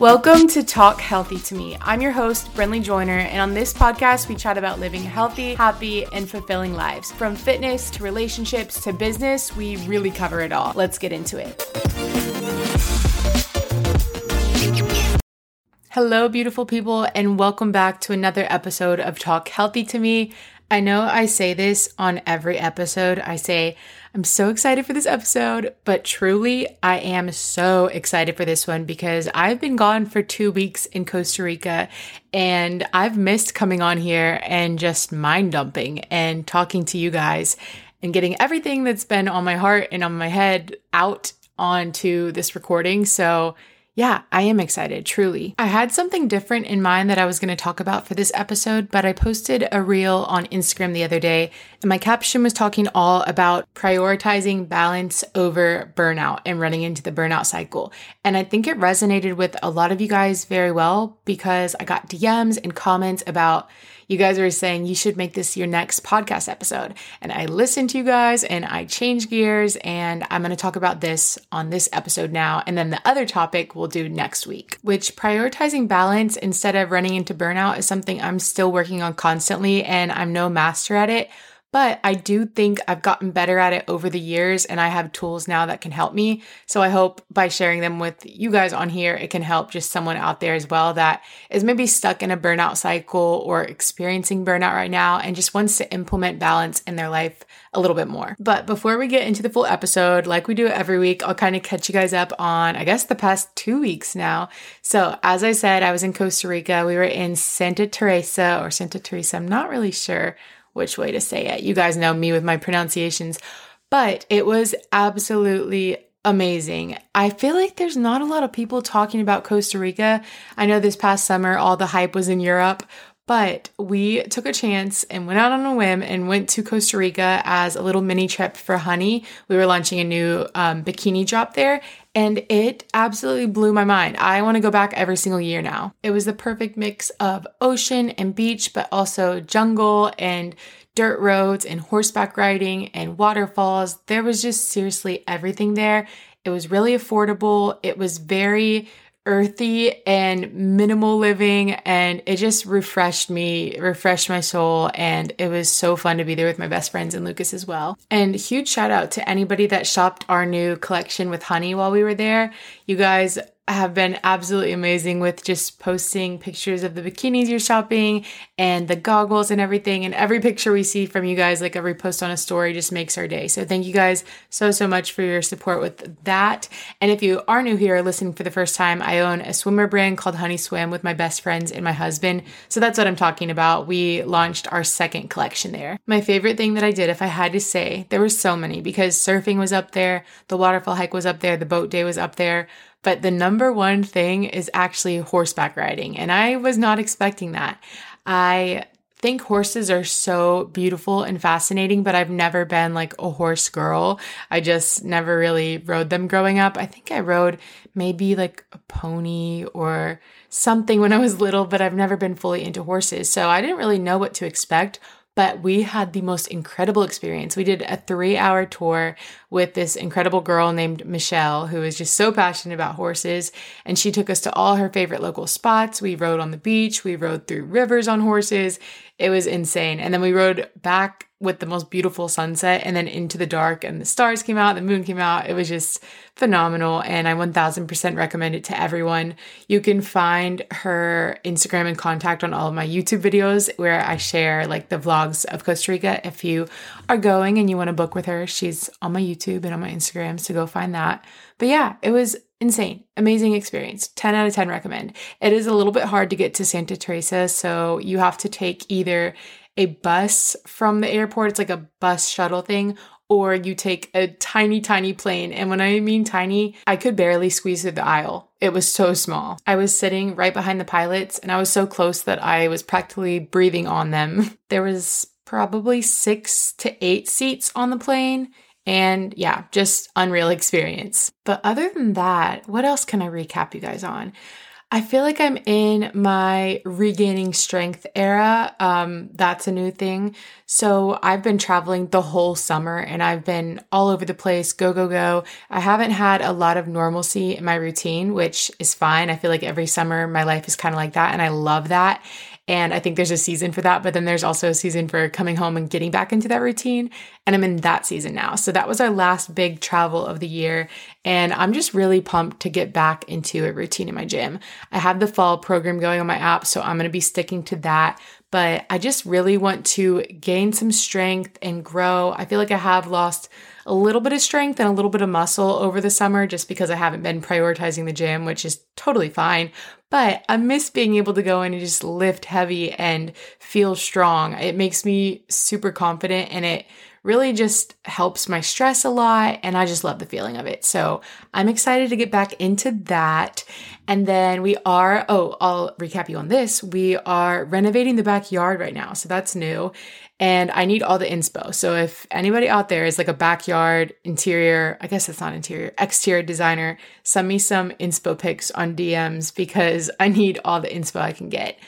Welcome to Talk Healthy to Me. I'm your host, Bryn Joyner, and on this podcast, we chat about living healthy, happy, and fulfilling lives. From fitness to relationships to business, we really cover it all. Let's get into it. Hello, beautiful people, and welcome back to another episode of Talk Healthy to Me. I know I say this on every episode. I say, I'm so excited for this episode, but truly, I am so excited for this one because I've been gone for 2 weeks in Costa Rica and I've missed coming on here and just mind dumping and talking to you guys and getting everything that's been on my heart and on my head out onto this recording. So yeah, I am excited, truly. I had something different in mind that I was going to talk about for this episode, but I posted a reel on Instagram the other day, and my caption was talking all about prioritizing balance over burnout and running into the burnout cycle. And I think it resonated with a lot of you guys very well because I got DMs and comments about you guys were saying you should make this your next podcast episode. And I listened to you guys and I changed gears, and I'm going to talk about this on this episode now, and then the other topic will do next week, which prioritizing balance instead of running into burnout is something I'm still working on constantly, and I'm no master at it, but I do think I've gotten better at it over the years, and I have tools now that can help me. So I hope by sharing them with you guys on here, it can help just someone out there as well that is maybe stuck in a burnout cycle or experiencing burnout right now and just wants to implement balance in their life a little bit more. But before we get into the full episode, like we do every week, I'll kind of catch you guys up on, I guess, the past 2 weeks now. So as I said, I was in Costa Rica. We were in Santa Teresa. I'm not really sure which way to say it. You guys know me with my pronunciations, but it was absolutely amazing. I feel like there's not a lot of people talking about Costa Rica. I know this past summer, all the hype was in Europe, but we took a chance and went out on a whim and went to Costa Rica as a little mini trip for Honey. We were launching a new bikini drop there, and it absolutely blew my mind. I want to go back every single year now. It was the perfect mix of ocean and beach, but also jungle and dirt roads and horseback riding and waterfalls. There was just seriously everything there. It was really affordable. It was very earthy and minimal living, and it just refreshed my soul, and it was so fun to be there with my best friends and Lucas as well. And huge shout out to anybody that shopped our new collection with Honey while we were there. You guys have been absolutely amazing with just posting pictures of the bikinis you're shopping and the goggles and everything. And every picture we see from you guys, like every post on a story, just makes our day. So thank you guys so much for your support with that. And if you are new here or listening for the first time, I own a swimwear brand called Honey Swim with my best friends and my husband. So that's what I'm talking about. We launched our second collection there. My favorite thing that I did, if I had to say, there were so many, because surfing was up there, the waterfall hike was up there, the boat day was up there. But the number one thing is actually horseback riding. And I was not expecting that. I think horses are so beautiful and fascinating, but I've never been like a horse girl. I just never really rode them growing up. I think I rode maybe like a pony or something when I was little, but I've never been fully into horses. So I didn't really know what to expect. But we had the most incredible experience. We did a 3-hour tour with this incredible girl named Michelle, who is just so passionate about horses. And she took us to all her favorite local spots. We rode on the beach. We rode through rivers on horses. It was insane. And then we rode back with the most beautiful sunset and then into the dark, and the stars came out, the moon came out. It was just phenomenal. And I 1000% recommend it to everyone. You can find her Instagram and contact on all of my YouTube videos where I share like the vlogs of Costa Rica. If you are going and you want to book with her, she's on my YouTube and on my Instagram. So go find that. But yeah, it was insane, amazing experience. 10 out of 10 recommend. It is a little bit hard to get to Santa Teresa. So you have to take either a bus from the airport. It's like a bus shuttle thing, or you take a tiny plane. And when I mean tiny, I could barely squeeze through the aisle. It was so small. I was sitting right behind the pilots, and I was so close that I was practically breathing on them. There was probably 6 to 8 seats on the plane. And yeah, just unreal experience. But other than that, what else can I recap you guys on? I feel like I'm in my regaining strength era. That's a new thing. So I've been traveling the whole summer and I've been all over the place, go, go, go. I haven't had a lot of normalcy in my routine, which is fine. I feel like every summer my life is kind of like that and I love that. And I think there's a season for that, but then there's also a season for coming home and getting back into that routine. And I'm in that season now. So that was our last big travel of the year. And I'm just really pumped to get back into a routine in my gym. I have the fall program going on my app, so I'm going to be sticking to that. But I just really want to gain some strength and grow. I feel like I have lost a little bit of strength and a little bit of muscle over the summer just because I haven't been prioritizing the gym, which is totally fine. But I miss being able to go in and just lift heavy and feel strong. It makes me super confident and it really just helps my stress a lot. And I just love the feeling of it. So I'm excited to get back into that. And then I'll recap you on this. We are renovating the backyard right now. So that's new. And I need all the inspo. So if anybody out there is like a backyard interior, I guess it's not interior, exterior designer, send me some inspo pics on DMs because I need all the inspo I can get.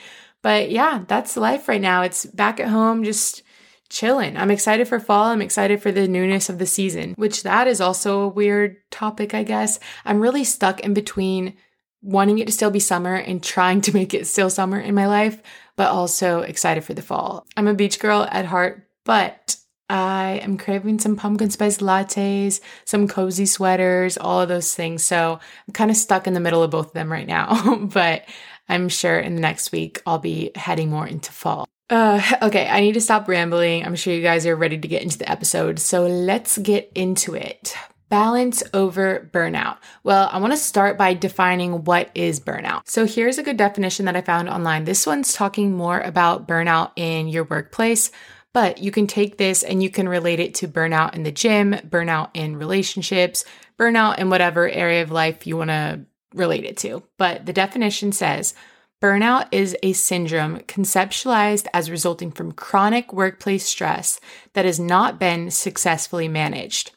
But yeah, that's life right now. It's back at home, just chilling. I'm excited for fall. I'm excited for the newness of the season, which that is also a weird topic, I guess. I'm really stuck in between wanting it to still be summer and trying to make it still summer in my life, but also excited for the fall. I'm a beach girl at heart, but I am craving some pumpkin spice lattes, some cozy sweaters, all of those things. So I'm kind of stuck in the middle of both of them right now, but I'm sure in the next week I'll be heading more into fall. Okay, I need to stop rambling. I'm sure you guys are ready to get into the episode. So let's get into it. Balance over burnout. Well, I want to start by defining what is burnout. So here's a good definition that I found online. This one's talking more about burnout in your workplace, but you can take this and you can relate it to burnout in the gym, burnout in relationships, burnout in whatever area of life you want to relate it to. But the definition says, burnout is a syndrome conceptualized as resulting from chronic workplace stress that has not been successfully managed.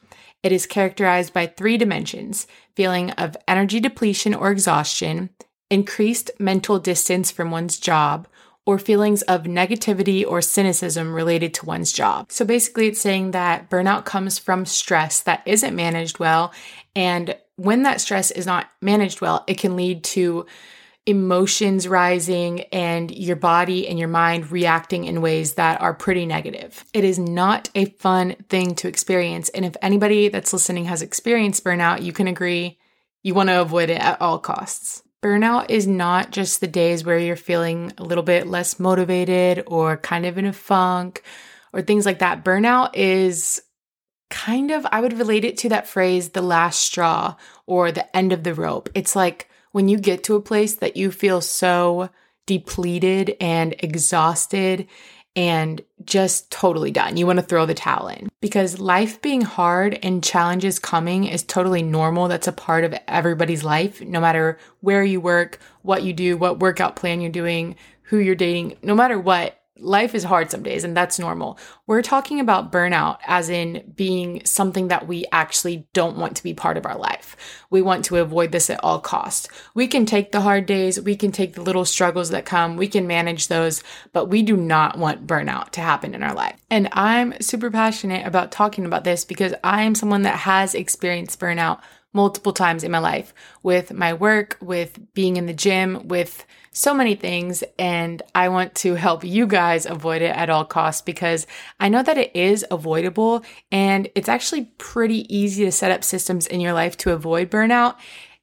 It is characterized by three dimensions: feeling of energy depletion or exhaustion, increased mental distance from one's job, or feelings of negativity or cynicism related to one's job. So basically it's saying that burnout comes from stress that isn't managed well. And when that stress is not managed well, it can lead to emotions rising and your body and your mind reacting in ways that are pretty negative. It is not a fun thing to experience. And if anybody that's listening has experienced burnout, you can agree you want to avoid it at all costs. Burnout is not just the days where you're feeling a little bit less motivated or kind of in a funk or things like that. Burnout is kind of, I would relate it to that phrase, the last straw or the end of the rope. It's like when you get to a place that you feel so depleted and exhausted and just totally done, you want to throw the towel in because life being hard and challenges coming is totally normal. That's a part of everybody's life, no matter where you work, what you do, what workout plan you're doing, who you're dating, no matter what. Life is hard some days, and that's normal. We're talking about burnout as in being something that we actually don't want to be part of our life. We want to avoid this at all costs. We can take the hard days. We can take the little struggles that come. We can manage those, but we do not want burnout to happen in our life. And I'm super passionate about talking about this because I am someone that has experienced burnout multiple times in my life with my work, with being in the gym, with so many things, and I want to help you guys avoid it at all costs because I know that it is avoidable and it's actually pretty easy to set up systems in your life to avoid burnout.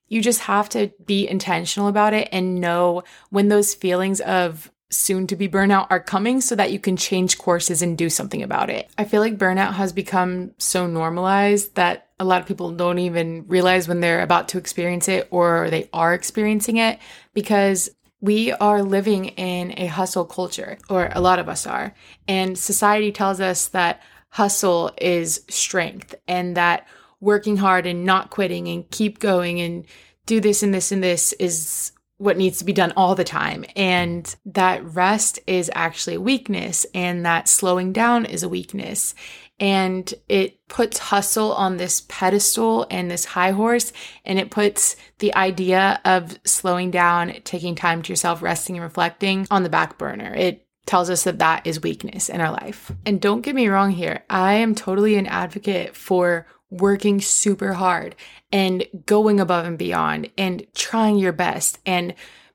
You just have to be intentional about it and know when those feelings of soon to be burnout are coming so that you can change courses and do something about it. I feel like burnout has become so normalized that a lot of people don't even realize when they're about to experience it or they are experiencing it because we are living in a hustle culture, or a lot of us are, and society tells us that hustle is strength and that working hard and not quitting and keep going and do this and this and this is what needs to be done all the time, and that rest is actually a weakness and that slowing down is a weakness. And it puts hustle on this pedestal and this high horse, and it puts the idea of slowing down, taking time to yourself, resting and reflecting on the back burner. It tells us that that is weakness in our life. And don't get me wrong here. I am totally an advocate for working super hard and going above and beyond and trying your best and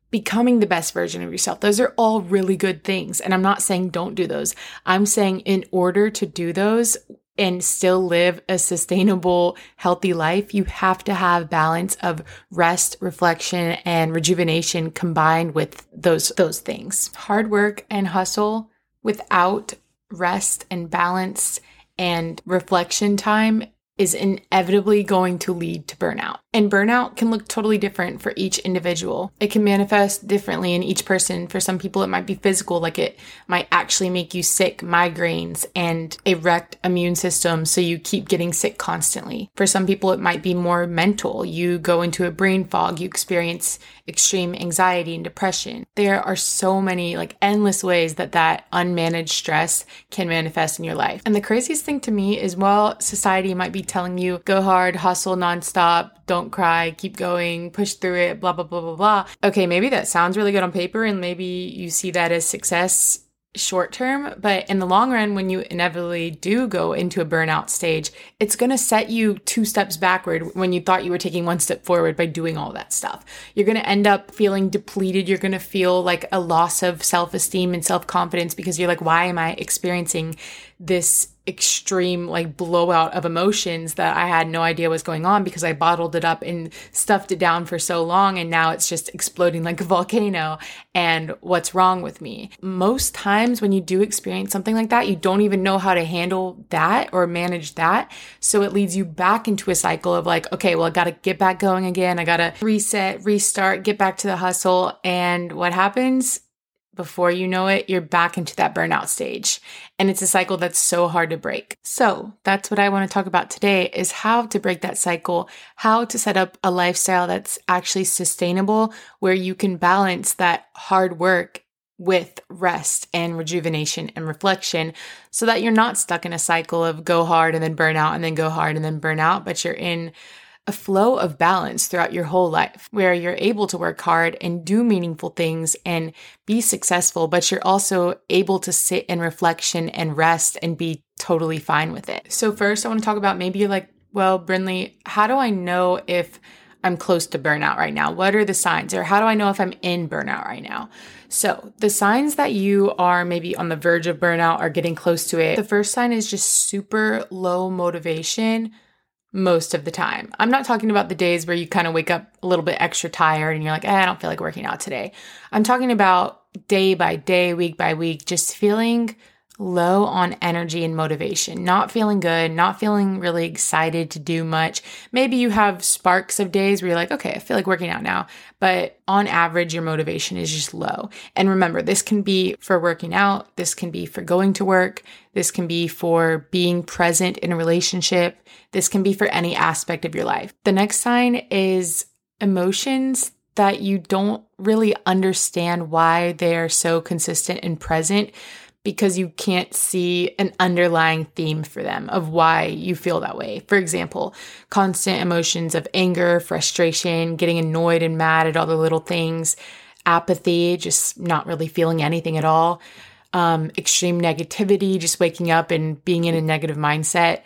becoming the best version of yourself. Those are all really good things. And I'm not saying don't do those. I'm saying in order to do those and still live a sustainable, healthy life, you have to have balance of rest, reflection, and rejuvenation combined with those things. Hard work and hustle without rest and balance and reflection time is inevitably going to lead to burnout. And burnout can look totally different for each individual. It can manifest differently in each person. For some people, it might be physical, like it might actually make you sick, migraines, and a wrecked immune system, so you keep getting sick constantly. For some people, it might be more mental. You go into a brain fog, you experience extreme anxiety and depression. There are so many, endless ways that unmanaged stress can manifest in your life. And the craziest thing to me is while society might be telling you, go hard, hustle nonstop, don't cry, keep going, push through it, blah, blah, blah, blah, blah. Okay, maybe that sounds really good on paper, and maybe you see that as success short term, but in the long run, when you inevitably do go into a burnout stage, it's going to set you 2 steps backward when you thought you were taking 1 step forward by doing all that stuff. You're going to end up feeling depleted. You're going to feel like a loss of self-esteem and self-confidence because you're like, why am I experiencing this extreme blowout of emotions that I had no idea was going on because I bottled it up and stuffed it down for so long, and now it's just exploding like a volcano, and what's wrong with me? Most times when you do experience something like that, you don't even know how to handle that or manage that, so it leads you back into a cycle of okay, well, I gotta get back going again, I gotta reset, restart, get back to the hustle, and what happens? Before you know it, you're back into that burnout stage. And it's a cycle that's so hard to break. So that's what I want to talk about today is how to break that cycle, how to set up a lifestyle that's actually sustainable, where you can balance that hard work with rest and rejuvenation and reflection so that you're not stuck in a cycle of go hard and then burn out and then go hard and then burn out, but you're in a flow of balance throughout your whole life where you're able to work hard and do meaningful things and be successful, but you're also able to sit in reflection and rest and be totally fine with it. So first, I want to talk about maybe you're like, well, Brynlee, how do I know if I'm close to burnout right now? What are the signs? Or how do I know if I'm in burnout right now? So the signs that you are maybe on the verge of burnout or getting close to it, the first sign is just super low motivation. Most of the time. I'm not talking about the days where you kind of wake up a little bit extra tired and you're like, I don't feel like working out today. I'm talking about day by day, week by week, just feeling low on energy and motivation, not feeling good, not feeling really excited to do much. Maybe you have sparks of days where you're like, okay, I feel like working out now, but on average, your motivation is just low. And remember, this can be for working out, this can be for going to work, this can be for being present in a relationship. This can be for any aspect of your life. The next sign is emotions that you don't really understand why they're so consistent and present because you can't see an underlying theme for them of why you feel that way. For example, constant emotions of anger, frustration, getting annoyed and mad at all the little things, apathy, just not really feeling anything at all. Extreme negativity, just waking up and being in a negative mindset,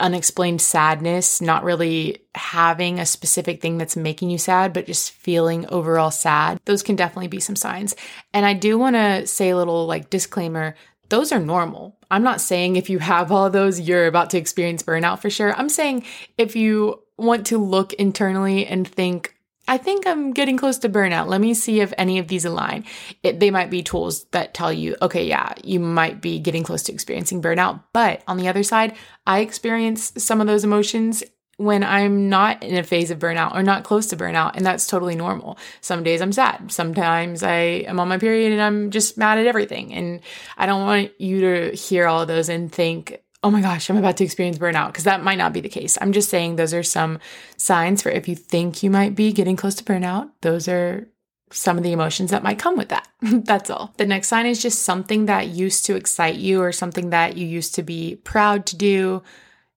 unexplained sadness, not really having a specific thing that's making you sad, but just feeling overall sad. Those can definitely be some signs. And I do want to say a little disclaimer, those are normal. I'm not saying if you have all those, you're about to experience burnout for sure. I'm saying if you want to look internally and think, I think I'm getting close to burnout. Let me see if any of these align. They might be tools that tell you, okay, yeah, you might be getting close to experiencing burnout. But on the other side, I experience some of those emotions when I'm not in a phase of burnout or not close to burnout, and that's totally normal. Some days I'm sad. Sometimes I am on my period and I'm just mad at everything. And I don't want you to hear all of those and think, oh my gosh, I'm about to experience burnout, because that might not be the case. I'm just saying those are some signs for if you think you might be getting close to burnout. Those are some of the emotions that might come with that. That's all. The next sign is just something that used to excite you or something that you used to be proud to do,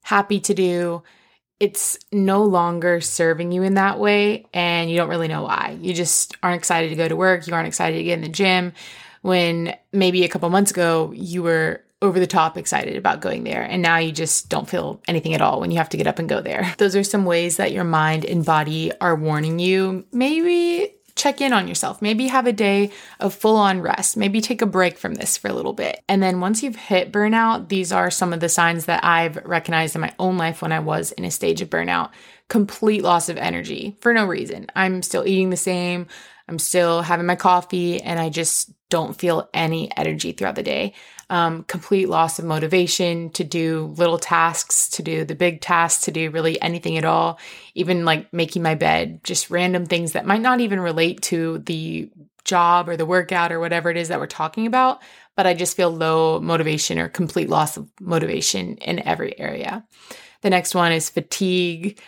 happy to do. It's no longer serving you in that way, and you don't really know why. You just aren't excited to go to work. You aren't excited to get in the gym when maybe a couple months ago you were over the top excited about going there, and now you just don't feel anything at all when you have to get up and go there. Those are some ways that your mind and body are warning you. Maybe check in on yourself. Maybe have a day of full-on rest. Maybe take a break from this for a little bit. And then once you've hit burnout, these are some of the signs that I've recognized in my own life when I was in a stage of burnout. Complete loss of energy for no reason. I'm still eating the same. I'm still having my coffee, and I just don't feel any energy throughout the day. Complete loss of motivation to do little tasks, to do the big tasks, to do really anything at all, even like making my bed, just random things that might not even relate to the job or the workout or whatever it is that we're talking about, but I just feel low motivation or complete loss of motivation in every area. The next one is fatigue,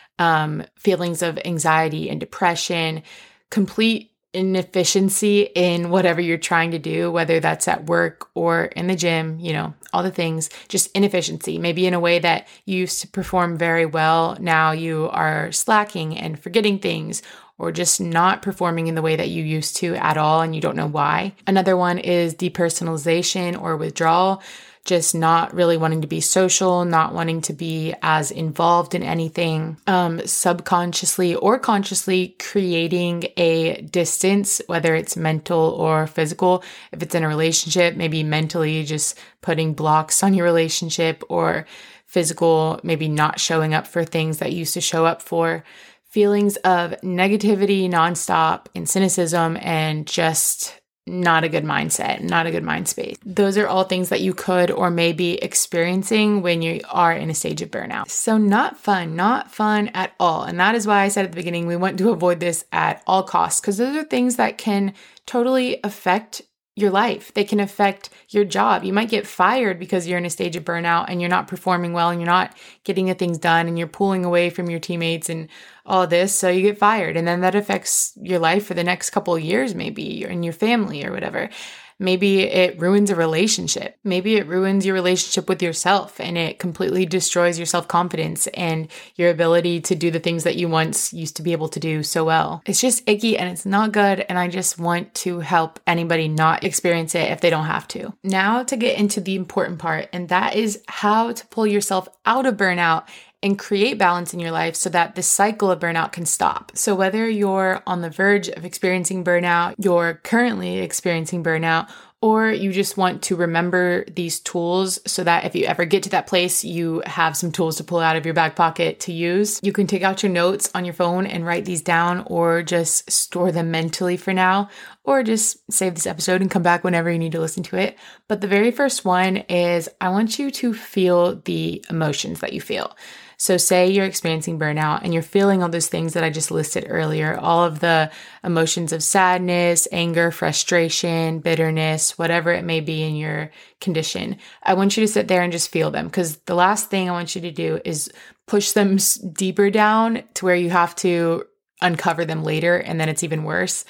feelings of anxiety and depression, complete inefficiency in whatever you're trying to do, whether that's at work or in the gym, you know, all the things, just inefficiency. Maybe in a way that you used to perform very well, now you are slacking and forgetting things or just not performing in the way that you used to at all, and you don't know why. Another one is depersonalization or withdrawal, just not really wanting to be social, not wanting to be as involved in anything, subconsciously or consciously creating a distance, whether it's mental or physical. If it's in a relationship, maybe mentally just putting blocks on your relationship, or physical, maybe not showing up for things that you used to show up for. Feelings of negativity nonstop and cynicism and just not a good mindset, not a good mind space. Those are all things that you could or may be experiencing when you are in a stage of burnout. So not fun at all. And that is why I said at the beginning, we want to avoid this at all costs, because those are things that can totally affect your life. They can affect your job. You might get fired because you're in a stage of burnout and you're not performing well and you're not getting the things done and you're pulling away from your teammates and all this. So you get fired, and then that affects your life for the next couple of years, maybe, and your family or whatever. Maybe it ruins a relationship. Maybe it ruins your relationship with yourself, and it completely destroys your self-confidence and your ability to do the things that you once used to be able to do so well. It's just icky and it's not good, and I just want to help anybody not experience it if they don't have to. Now to get into the important part, and that is how to pull yourself out of burnout and create balance in your life so that the cycle of burnout can stop. So whether you're on the verge of experiencing burnout, you're currently experiencing burnout, or you just want to remember these tools so that if you ever get to that place, you have some tools to pull out of your back pocket to use. You can take out your notes on your phone and write these down, or just store them mentally for now, or just save this episode and come back whenever you need to listen to it. But the very first one is I want you to feel the emotions that you feel. So say you're experiencing burnout and you're feeling all those things that I just listed earlier, all of the emotions of sadness, anger, frustration, bitterness, whatever it may be in your condition. I want you to sit there and just feel them, because the last thing I want you to do is push them deeper down to where you have to uncover them later, and then it's even worse.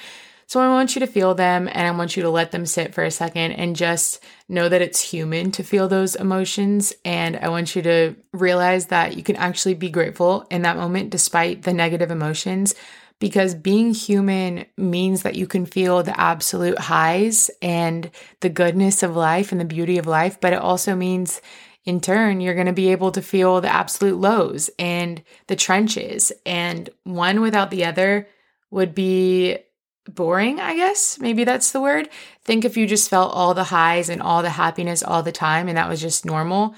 So I want you to feel them, and I want you to let them sit for a second and just know that it's human to feel those emotions. And I want you to realize that you can actually be grateful in that moment despite the negative emotions, because being human means that you can feel the absolute highs and the goodness of life and the beauty of life. But it also means in turn, you're going to be able to feel the absolute lows and the trenches, and one without the other would be boring, I guess. Maybe that's the word. Think if you just felt all the highs and all the happiness all the time, and that was just normal,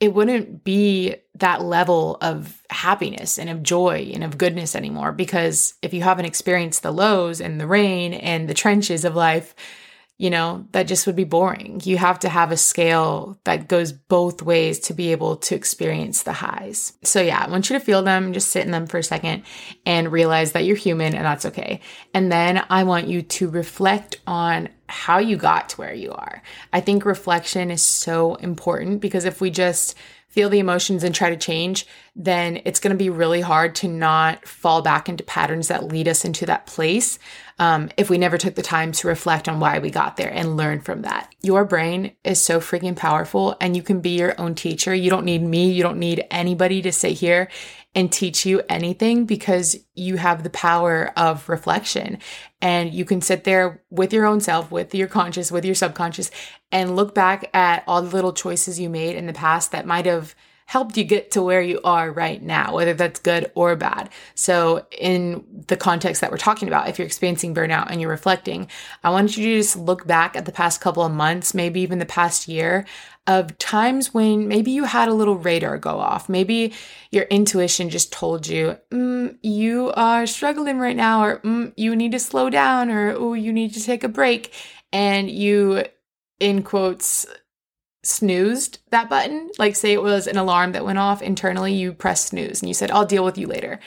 it wouldn't be that level of happiness and of joy and of goodness anymore. Because if you haven't experienced the lows and the rain and the trenches of life, you know, that just would be boring. You have to have a scale that goes both ways to be able to experience the highs. So yeah, I want you to feel them, just sit in them for a second and realize that you're human and that's okay. And then I want you to reflect on how you got to where you are. I think reflection is so important, because if we just feel the emotions and try to change, then it's going to be really hard to not fall back into patterns that lead us into that place if we never took the time to reflect on why we got there and learn from that. Your brain is so freaking powerful, and you can be your own teacher. You don't need me. You don't need anybody to sit here and teach you anything, because you have the power of reflection, and you can sit there with your own self, with your conscious, with your subconscious, and look back at all the little choices you made in the past that might have helped you get to where you are right now, whether that's good or bad. So in the context that we're talking about, if you're experiencing burnout and you're reflecting, I want you to just look back at the past couple of months, maybe even the past year, of times when maybe you had a little radar go off. Maybe your intuition just told you, you are struggling right now, or you need to slow down, or you need to take a break. And you, in quotes, snoozed that button. Like, say it was an alarm that went off internally, you pressed snooze and you said, I'll deal with you later.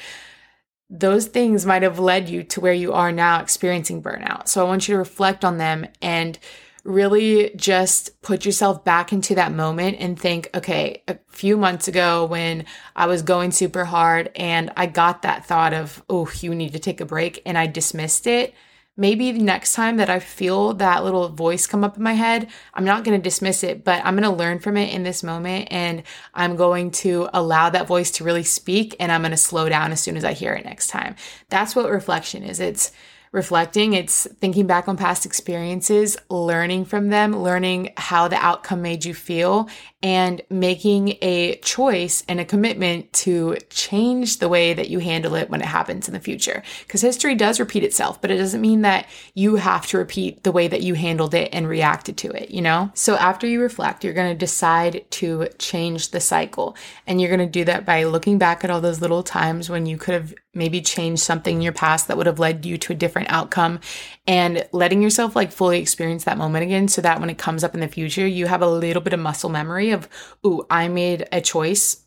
Those things might have led you to where you are now experiencing burnout. So I want you to reflect on them and really just put yourself back into that moment and think, okay, a few months ago when I was going super hard and I got that thought of, oh, you need to take a break, and I dismissed it. Maybe the next time that I feel that little voice come up in my head, I'm not going to dismiss it, but I'm going to learn from it in this moment, and I'm going to allow that voice to really speak, and I'm going to slow down as soon as I hear it next time. That's what reflection is. It's reflecting, it's thinking back on past experiences, learning from them, learning how the outcome made you feel, and making a choice and a commitment to change the way that you handle it when it happens in the future. Because history does repeat itself, but it doesn't mean that you have to repeat the way that you handled it and reacted to it, you know? So after you reflect, you're going to decide to change the cycle. And you're going to do that by looking back at all those little times when you could have maybe changed something in your past that would have led you to a different outcome, and letting yourself like fully experience that moment again, so that when it comes up in the future, you have a little bit of muscle memory of, ooh, I made a choice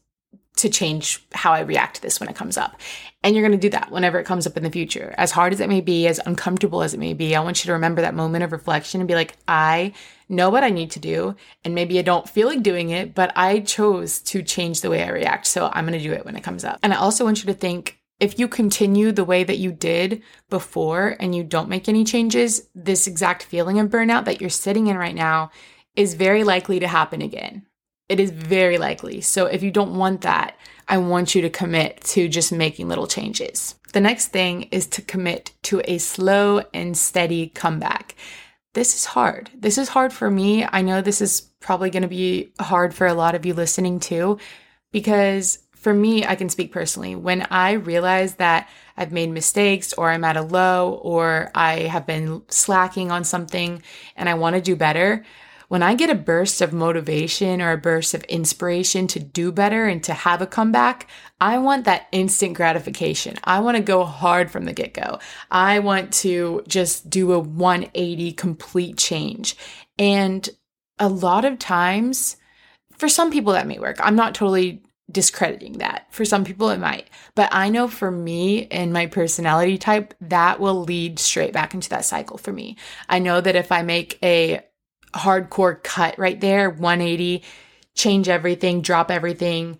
to change how I react to this when it comes up. And you're going to do that whenever it comes up in the future. As hard as it may be, as uncomfortable as it may be, I want you to remember that moment of reflection and be like, I know what I need to do, and maybe I don't feel like doing it, but I chose to change the way I react, so I'm going to do it when it comes up. And I also want you to think, if you continue the way that you did before and you don't make any changes, this exact feeling of burnout that you're sitting in right now is very likely to happen again. It is very likely. So if you don't want that, I want you to commit to just making little changes. The next thing is to commit to a slow and steady comeback. This is hard. This is hard for me. I know this is probably going to be hard for a lot of you listening too, because for me, I can speak personally. When I realize that I've made mistakes, or I'm at a low, or I have been slacking on something and I want to do better, when I get a burst of motivation or a burst of inspiration to do better and to have a comeback, I want that instant gratification. I want to go hard from the get-go. I want to just do a 180 complete change. And a lot of times, for some people that may work. I'm not totally discrediting that. For some people it might, but I know for me and my personality type, that will lead straight back into that cycle for me. I know that if I make a hardcore cut right there, 180, change everything, drop everything,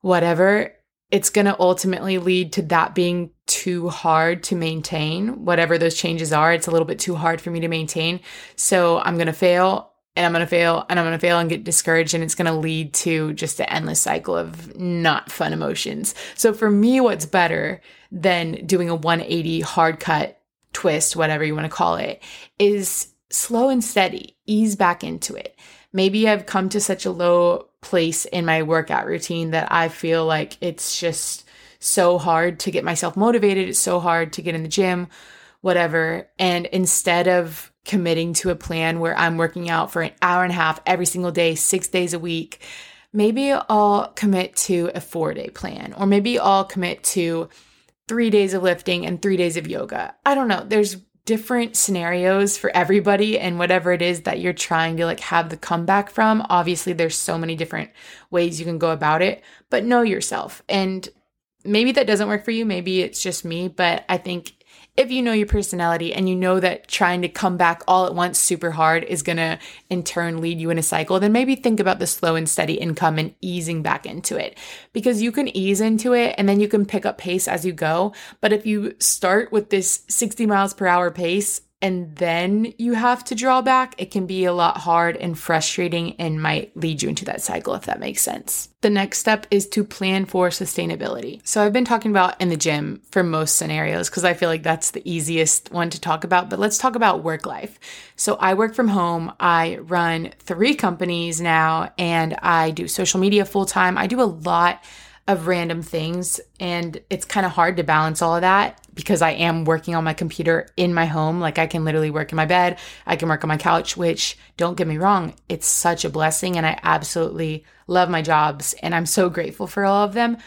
whatever, it's going to ultimately lead to that being too hard to maintain. Whatever those changes are, it's a little bit too hard for me to maintain. So I'm going to fail. And I'm going to fail, and I'm going to fail and get discouraged, and it's going to lead to just an endless cycle of not fun emotions. So for me, what's better than doing a 180 hard cut twist, whatever you want to call it, is slow and steady, ease back into it. Maybe I've come to such a low place in my workout routine that I feel like it's just so hard to get myself motivated. It's so hard to get in the gym, whatever. And instead of committing to a plan where I'm working out for an hour and a half every single day, 6 days a week, maybe I'll commit to a 4-day plan, or maybe I'll commit to 3 days of lifting and 3 days of yoga. I don't know. There's different scenarios for everybody, and whatever it is that you're trying to like have the comeback from, obviously there's so many different ways you can go about it, but know yourself. And maybe that doesn't work for you. Maybe it's just me, but I think If you know your personality and you know that trying to come back all at once super hard is going to in turn lead you in a cycle, then maybe think about the slow and steady income and easing back into it, because you can ease into it and then you can pick up pace as you go. But if you start with this 60 miles per hour pace and then you have to draw back, it can be a lot hard and frustrating and might lead you into that cycle, if that makes sense. The next step is to plan for sustainability. So I've been talking about in the gym for most scenarios because I feel like that's the easiest one to talk about, but let's talk about work life. So I work from home. I run 3 companies now and I do social media full time. I do a lot of random things and it's kind of hard to balance all of that, because I am working on my computer in my home. Like I can literally work in my bed. I can work on my couch, which, don't get me wrong, it's such a blessing and I absolutely love my jobs and I'm so grateful for all of them.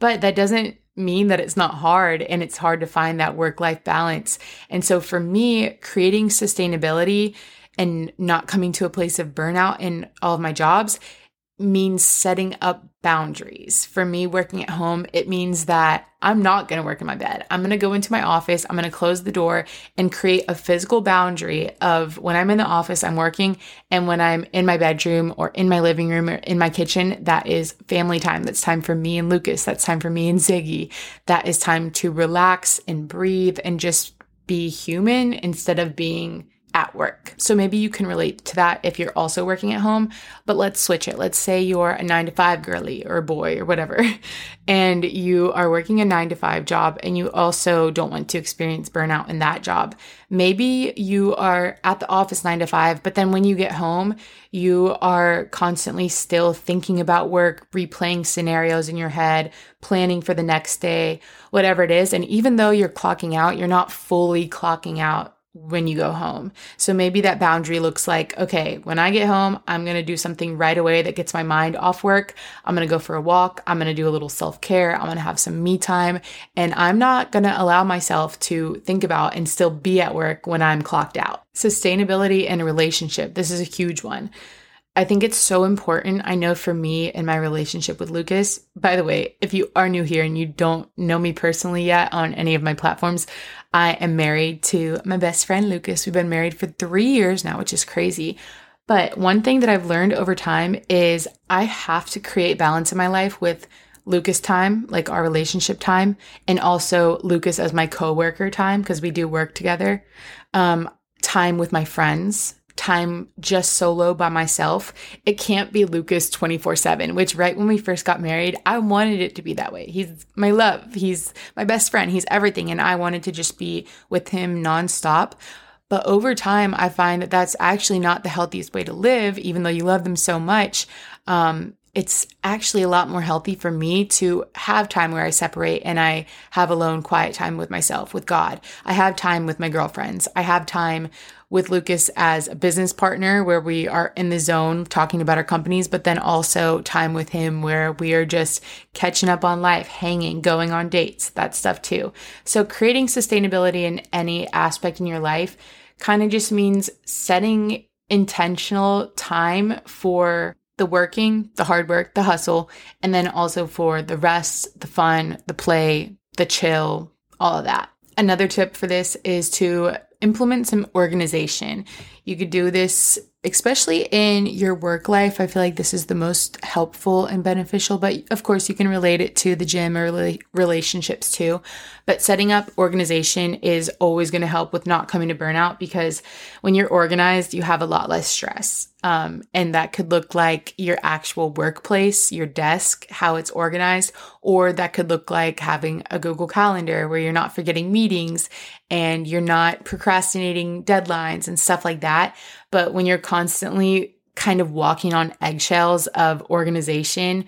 But that doesn't mean that it's not hard, and it's hard to find that work-life balance. And so for me, creating sustainability and not coming to a place of burnout in all of my jobs means setting up boundaries. For me, working at home, it means that I'm not going to work in my bed. I'm going to go into my office. I'm going to close the door and create a physical boundary of when I'm in the office, I'm working, and when I'm in my bedroom or in my living room or in my kitchen, that is family time. That's time for me and Lucas. That's time for me and Ziggy. That is time to relax and breathe and just be human instead of being at work. So maybe you can relate to that if you're also working at home, but let's switch it. Let's say you're a 9-to-5 girly or boy or whatever, and you are working a 9-to-5 job and you also don't want to experience burnout in that job. Maybe you are at the office 9-to-5, but then when you get home, you are constantly still thinking about work, replaying scenarios in your head, planning for the next day, whatever it is. And even though you're clocking out, you're not fully clocking out when you go home. So maybe that boundary looks like, okay, when I get home, I'm going to do something right away that gets my mind off work. I'm going to go for a walk. I'm going to do a little self-care. I'm going to have some me time. And I'm not going to allow myself to think about and still be at work when I'm clocked out. Sustainability and a relationship. This is a huge one. I think it's so important. I know for me in my relationship with Lucas, by the way, if you are new here and you don't know me personally yet on any of my platforms, I am married to my best friend, Lucas. We've been married for 3 years now, which is crazy. But one thing that I've learned over time is I have to create balance in my life with Lucas time, like our relationship time, and also Lucas as my coworker time, because we do work together, time with my friends, time just solo by myself. It can't be Lucas 24/7, which right when we first got married, I wanted it to be that way. He's my love. He's my best friend. He's everything. And I wanted to just be with him nonstop. But over time, I find that that's actually not the healthiest way to live, even though you love them so much. It's actually a lot more healthy for me to have time where I separate and I have alone, quiet time with myself, with God. I have time with my girlfriends. I have time with Lucas as a business partner where we are in the zone talking about our companies, but then also time with him where we are just catching up on life, hanging, going on dates, that stuff too. So creating sustainability in any aspect in your life kind of just means setting intentional time for the working, the hard work, the hustle, and then also for the rest, the fun, the play, the chill, all of that. Another tip for this is to implement some organization. You could do this, especially in your work life. I feel like this is the most helpful and beneficial, but of course you can relate it to the gym or relationships too. But setting up organization is always going to help with not coming to burnout, because when you're organized, you have a lot less stress. And that could look like your actual workplace, your desk, how it's organized, or that could look like having a Google Calendar where you're not forgetting meetings and you're not procrastinating deadlines and stuff like that. But when you're constantly kind of walking on eggshells of organization,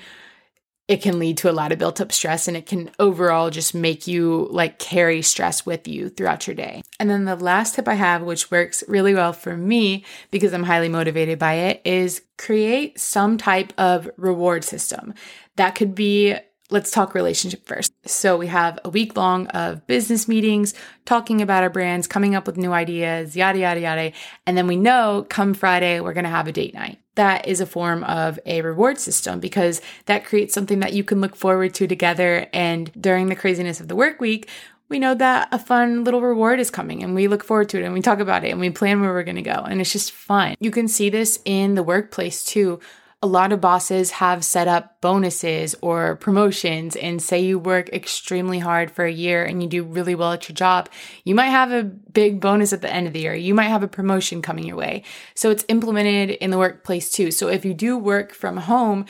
it can lead to a lot of built-up stress, and it can overall just make you like carry stress with you throughout your day. And then the last tip I have, which works really well for me because I'm highly motivated by it, is create some type of reward system. That could be, let's talk relationship first. So we have a week long of business meetings, talking about our brands, coming up with new ideas, yada, yada, yada. And then we know come Friday, we're going to have a date night. That is a form of a reward system, because that creates something that you can look forward to together. And during the craziness of the work week, we know that a fun little reward is coming and we look forward to it and we talk about it and we plan where we're going to go. And it's just fun. You can see this in the workplace too. A lot of bosses have set up bonuses or promotions, and say you work extremely hard for a year and you do really well at your job, you might have a big bonus at the end of the year. You might have a promotion coming your way. So it's implemented in the workplace too. So if you do work from home,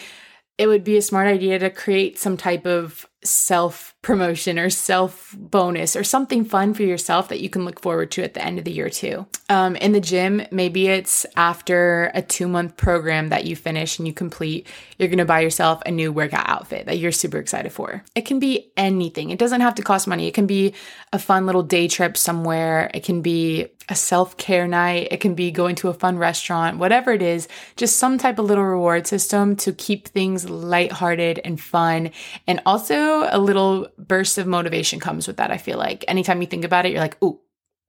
it would be a smart idea to create some type of self-promotion or self-bonus or something fun for yourself that you can look forward to at the end of the year too. In the gym, maybe it's after a 2-month program that you finish and you complete, you're going to buy yourself a new workout outfit that you're super excited for. It can be anything. It doesn't have to cost money. It can be a fun little day trip somewhere. It can be a self-care night. It can be going to a fun restaurant, whatever it is, just some type of little reward system to keep things lighthearted and fun. And also, a little burst of motivation comes with that. I feel like anytime you think about it, you're like, ooh,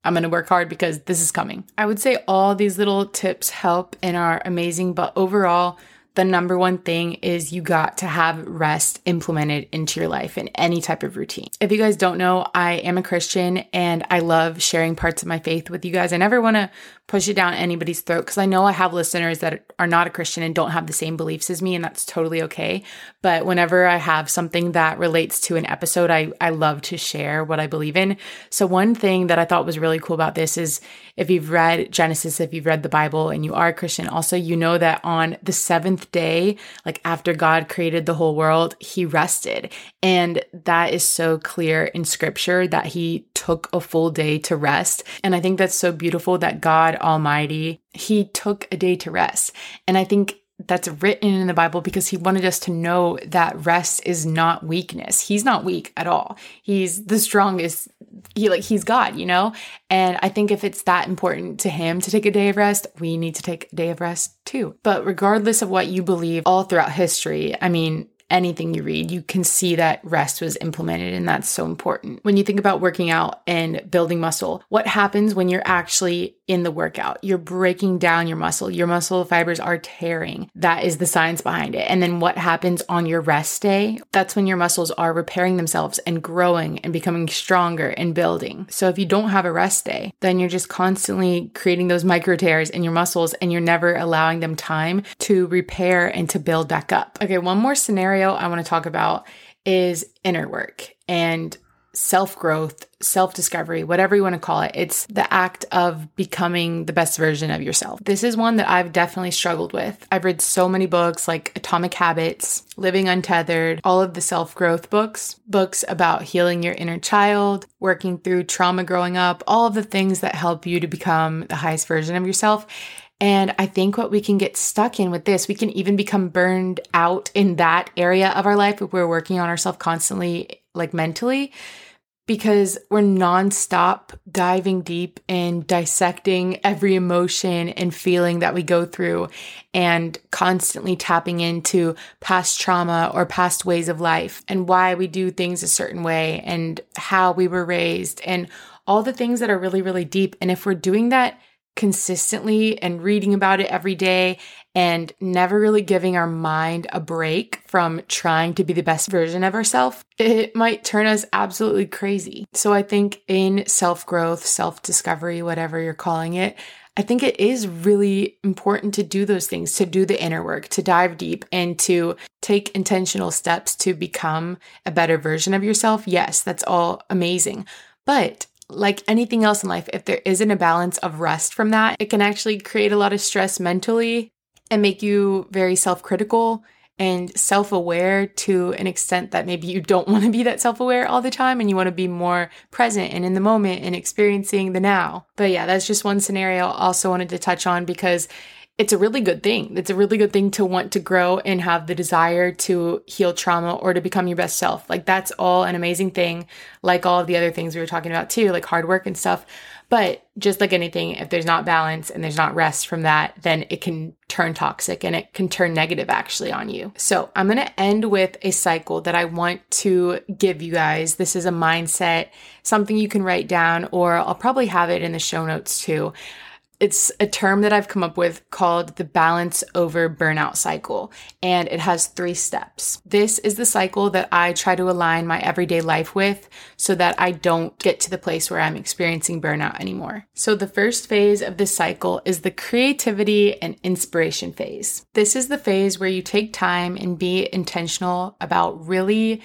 I'm going to work hard because this is coming. I would say all these little tips help and are amazing, but overall, the number one thing is you got to have rest implemented into your life in any type of routine. If you guys don't know, I am a Christian and I love sharing parts of my faith with you guys. I never want to push it down anybody's throat because I know I have listeners that are not a Christian and don't have the same beliefs as me, and that's totally okay. But whenever I have something that relates to an episode, I love to share what I believe in. So one thing that I thought was really cool about this is if you've read Genesis, if you've read the Bible and you are a Christian, also you know that on the seventh day, like after God created the whole world, he rested. And that is so clear in scripture that he took a full day to rest. And I think that's so beautiful that God Almighty, he took a day to rest. And I think that's written in the Bible because he wanted us to know that rest is not weakness. He's not weak at all. He's the strongest. He's God, you know? And I think if it's that important to him to take a day of rest, we need to take a day of rest too. But regardless of what you believe, all throughout history, I mean, anything you read, you can see that rest was implemented, and that's so important. When you think about working out and building muscle, what happens when you're actually in the workout? You're breaking down your muscle. Your muscle fibers are tearing. That is the science behind it. And then what happens on your rest day? That's when your muscles are repairing themselves and growing and becoming stronger and building. So if you don't have a rest day, then you're just constantly creating those micro tears in your muscles, and you're never allowing them time to repair and to build back up. Okay, one more scenario I want to talk about is inner work and self-growth, self-discovery, whatever you want to call it. It's the act of becoming the best version of yourself. This is one that I've definitely struggled with. I've read so many books like Atomic Habits, Living Untethered, all of the self-growth books about healing your inner child, working through trauma growing up, all of the things that help you to become the highest version of yourself. And I think what we can get stuck in with this, we can even become burned out in that area of our life if we're working on ourselves constantly, like mentally, because we're nonstop diving deep and dissecting every emotion and feeling that we go through and constantly tapping into past trauma or past ways of life and why we do things a certain way and how we were raised and all the things that are really, really deep. And if we're doing that consistently and reading about it every day and never really giving our mind a break from trying to be the best version of ourselves, it might turn us absolutely crazy. So I think in self-growth, self-discovery, whatever you're calling it, I think it is really important to do those things, to do the inner work, to dive deep and to take intentional steps to become a better version of yourself. Yes, that's all amazing. But like anything else in life, if there isn't a balance of rest from that, it can actually create a lot of stress mentally and make you very self-critical and self-aware to an extent that maybe you don't want to be that self-aware all the time and you want to be more present and in the moment and experiencing the now. But yeah, that's just one scenario I also wanted to touch on because it's a really good thing. It's a really good thing to want to grow and have the desire to heal trauma or to become your best self. Like that's all an amazing thing, like all of the other things we were talking about too, like hard work and stuff. But just like anything, if there's not balance and there's not rest from that, then it can turn toxic and it can turn negative actually on you. So I'm going to end with a cycle that I want to give you guys. This is a mindset, something you can write down, or I'll probably have it in the show notes too. It's a term that I've come up with called the balance over burnout cycle, and it has 3 steps. This is the cycle that I try to align my everyday life with so that I don't get to the place where I'm experiencing burnout anymore. So the first phase of this cycle is the creativity and inspiration phase. This is the phase where you take time and be intentional about really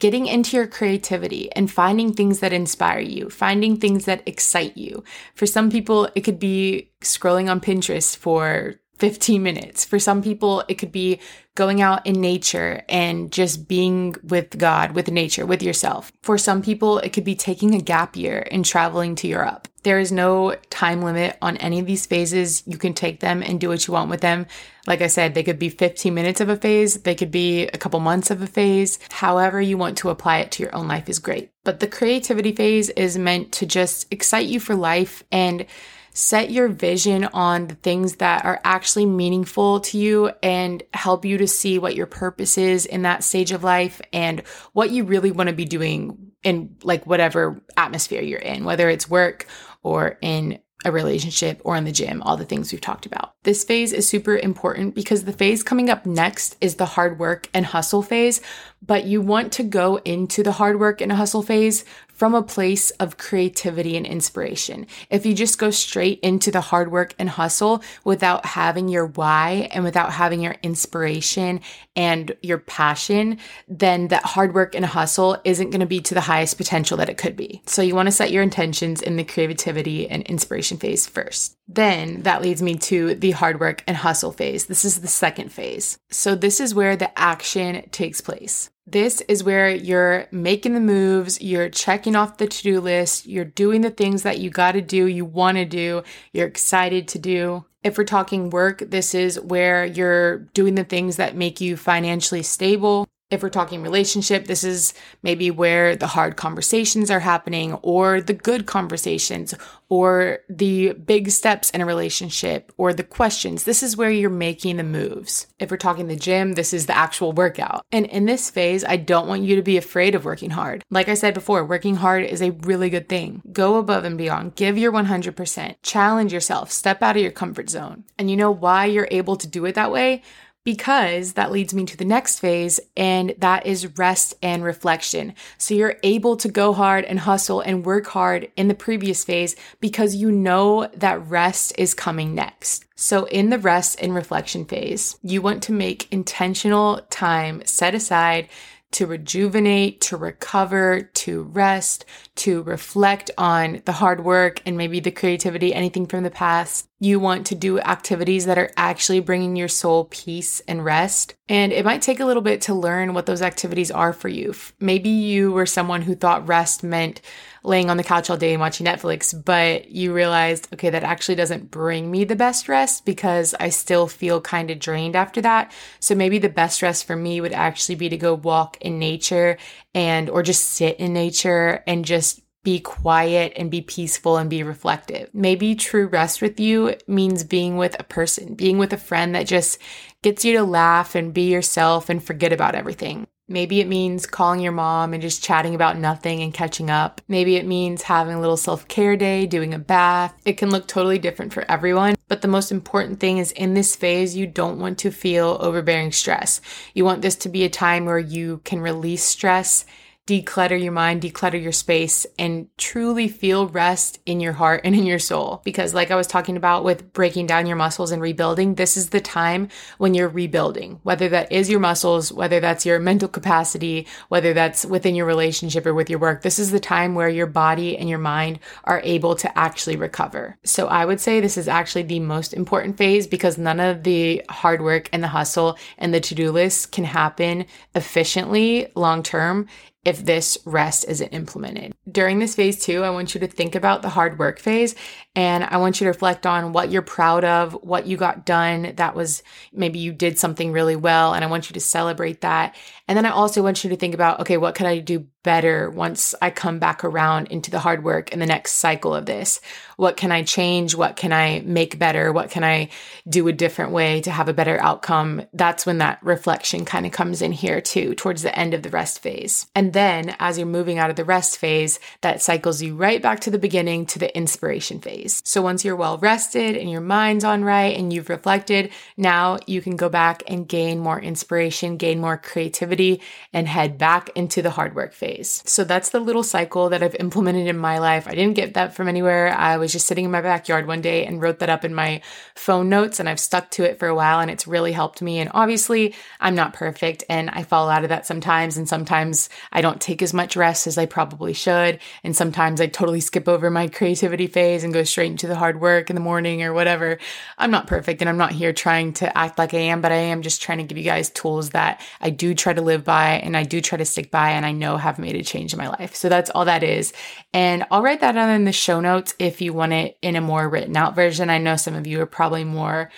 getting into your creativity and finding things that inspire you, finding things that excite you. For some people, it could be scrolling on Pinterest for 15 minutes. For some people, it could be going out in nature and just being with God, with nature, with yourself. For some people, it could be taking a gap year and traveling to Europe. There is no time limit on any of these phases. You can take them and do what you want with them. Like I said, they could be 15 minutes of a phase. They could be a couple months of a phase. However you want to apply it to your own life is great. But the creativity phase is meant to just excite you for life and set your vision on the things that are actually meaningful to you and help you to see what your purpose is in that stage of life and what you really want to be doing in like whatever atmosphere you're in, whether it's work or in a relationship or in the gym, all the things we've talked about. This phase is super important because the phase coming up next is the hard work and hustle phase, but you want to go into the hard work and hustle phase from a place of creativity and inspiration. If you just go straight into the hard work and hustle without having your why and without having your inspiration and your passion, then that hard work and hustle isn't going to be to the highest potential that it could be. So you want to set your intentions in the creativity and inspiration phase first. Then that leads me to the hard work and hustle phase. This is the second phase. So this is where the action takes place. This is where you're making the moves, you're checking off the to-do list, you're doing the things that you got to do, you want to do, you're excited to do. If we're talking work, this is where you're doing the things that make you financially stable. If we're talking relationship, this is maybe where the hard conversations are happening or the good conversations or the big steps in a relationship or the questions. This is where you're making the moves. If we're talking the gym, this is the actual workout. And in this phase, I don't want you to be afraid of working hard. Like I said before, working hard is a really good thing. Go above and beyond. Give your 100%. Challenge yourself. Step out of your comfort zone. And you know why you're able to do it that way? Because that leads me to the next phase, and that is rest and reflection. So you're able to go hard and hustle and work hard in the previous phase because you know that rest is coming next. So in the rest and reflection phase, you want to make intentional time set aside to rejuvenate, to recover, to rest, to reflect on the hard work and maybe the creativity, anything from the past. You want to do activities that are actually bringing your soul peace and rest. And it might take a little bit to learn what those activities are for you. Maybe you were someone who thought rest meant laying on the couch all day and watching Netflix, but you realized, okay, that actually doesn't bring me the best rest because I still feel kind of drained after that. So maybe the best rest for me would actually be to go walk in nature and or just sit in nature and just be quiet and be peaceful and be reflective. Maybe true rest with you means being with a person, being with a friend that just gets you to laugh and be yourself and forget about everything. Maybe it means calling your mom and just chatting about nothing and catching up. Maybe it means having a little self-care day, doing a bath. It can look totally different for everyone. But the most important thing is in this phase, you don't want to feel overbearing stress. You want this to be a time where you can release stress, declutter your mind, declutter your space, and truly feel rest in your heart and in your soul. Because like I was talking about with breaking down your muscles and rebuilding, this is the time when you're rebuilding, whether that is your muscles, whether that's your mental capacity, whether that's within your relationship or with your work. This is the time where your body and your mind are able to actually recover. So I would say this is actually the most important phase because none of the hard work and the hustle and the to-do list can happen efficiently long-term if this rest isn't implemented. During this phase too, I want you to think about the hard work phase, and I want you to reflect on what you're proud of, what you got done. That was, maybe you did something really well, and I want you to celebrate that. And then I also want you to think about, okay, what can I do better once I come back around into the hard work and the next cycle of this? What can I change? What can I make better? What can I do a different way to have a better outcome? That's when that reflection kind of comes in here too, towards the end of the rest phase. And And then as you're moving out of the rest phase, that cycles you right back to the beginning, to the inspiration phase. So once you're well rested and your mind's on right and you've reflected, now you can go back and gain more inspiration, gain more creativity, and head back into the hard work phase. So that's the little cycle that I've implemented in my life. I didn't get that from anywhere. I was just sitting in my backyard one day and wrote that up in my phone notes, and I've stuck to it for a while, and it's really helped me. And obviously I'm not perfect and I fall out of that sometimes, and sometimes I don't take as much rest as I probably should, and sometimes I totally skip over my creativity phase and go straight into the hard work in the morning or whatever. I'm not perfect, and I'm not here trying to act like I am, but I am just trying to give you guys tools that I do try to live by and I do try to stick by, and I know have made a change in my life. So that's all that is. And I'll write that down in the show notes if you want it in a more written out version. I know some of you are probably more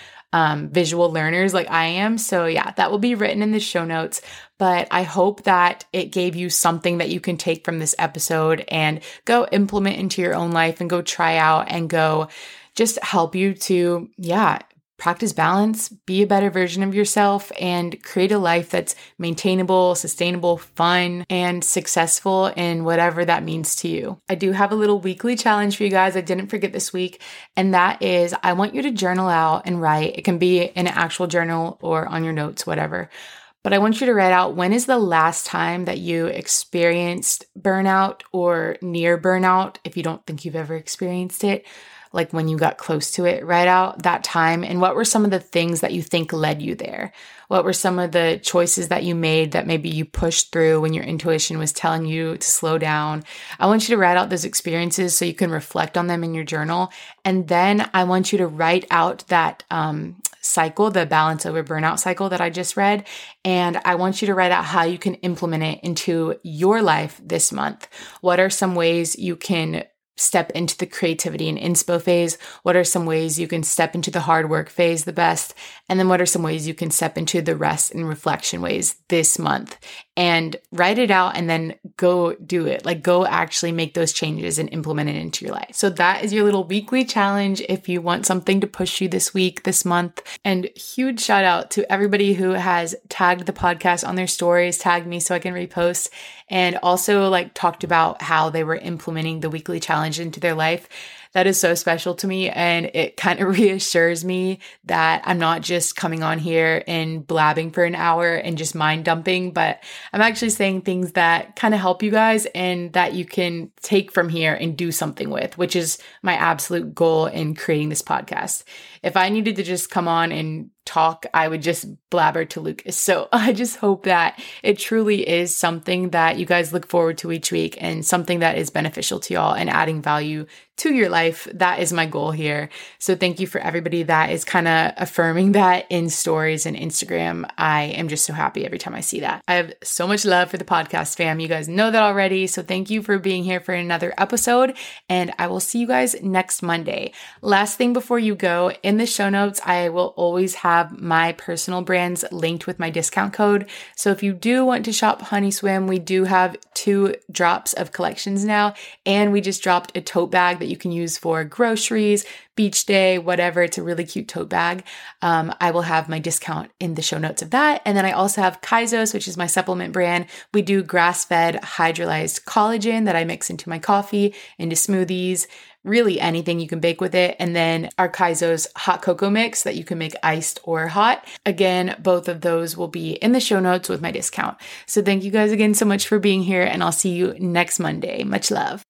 visual learners like I am. So yeah, that will be written in the show notes. But I hope that it gave you something that you can take from this episode and go implement into your own life and go try out and go just help you to, practice balance, be a better version of yourself, and create a life that's maintainable, sustainable, fun, and successful in whatever that means to you. I do have a little weekly challenge for you guys. I didn't forget this week. And that is, I want you to journal out and write. It can be in an actual journal or on your notes, whatever. But I want you to write out, when is the last time that you experienced burnout or near burnout, if you don't think you've ever experienced it? Like when you got close to it, write out that time and what were some of the things that you think led you there? What were some of the choices that you made that maybe you pushed through when your intuition was telling you to slow down? I want you to write out those experiences so you can reflect on them in your journal. And then I want you to write out that cycle, the balance over burnout cycle that I just read. And I want you to write out how you can implement it into your life this month. What are some ways you can step into the creativity and inspo phase? What are some ways you can step into the hard work phase the best? And then what are some ways you can step into the rest and reflection ways this month? And write it out and then go do it. Like go actually make those changes and implement it into your life. So that is your little weekly challenge if you want something to push you this week, this month. And huge shout out to everybody who has tagged the podcast on their stories, tagged me so I can repost, and also like talked about how they were implementing the weekly challenge into their life. That is so special to me, and it kind of reassures me that I'm not just coming on here and blabbing for an hour and just mind dumping, but I'm actually saying things that kind of help you guys and that you can take from here and do something with, which is my absolute goal in creating this podcast. If I needed to just come on and talk, I would just blabber to Lucas. So I just hope that it truly is something that you guys look forward to each week and something that is beneficial to y'all and adding value to your life. That is my goal here. So thank you for everybody that is kind of affirming that in stories and Instagram. I am just so happy every time I see that. I have so much love for the podcast fam. You guys know that already. So thank you for being here for another episode, and I will see you guys next Monday. Last thing before you go, in the show notes, I will always have my personal brands linked with my discount code. So if you do want to shop Honey Swim, we do have 2 drops of collections now, and we just dropped a tote bag that you can use for groceries, beach day, whatever. It's a really cute tote bag. I will have my discount in the show notes of that. And then I also have Kaizos, which is my supplement brand. We do grass-fed hydrolyzed collagen that I mix into my coffee, into smoothies, really anything you can bake with it. And then our Kaizos hot cocoa mix that you can make iced or hot. Again, both of those will be in the show notes with my discount. So thank you guys again so much for being here, and I'll see you next Monday. Much love.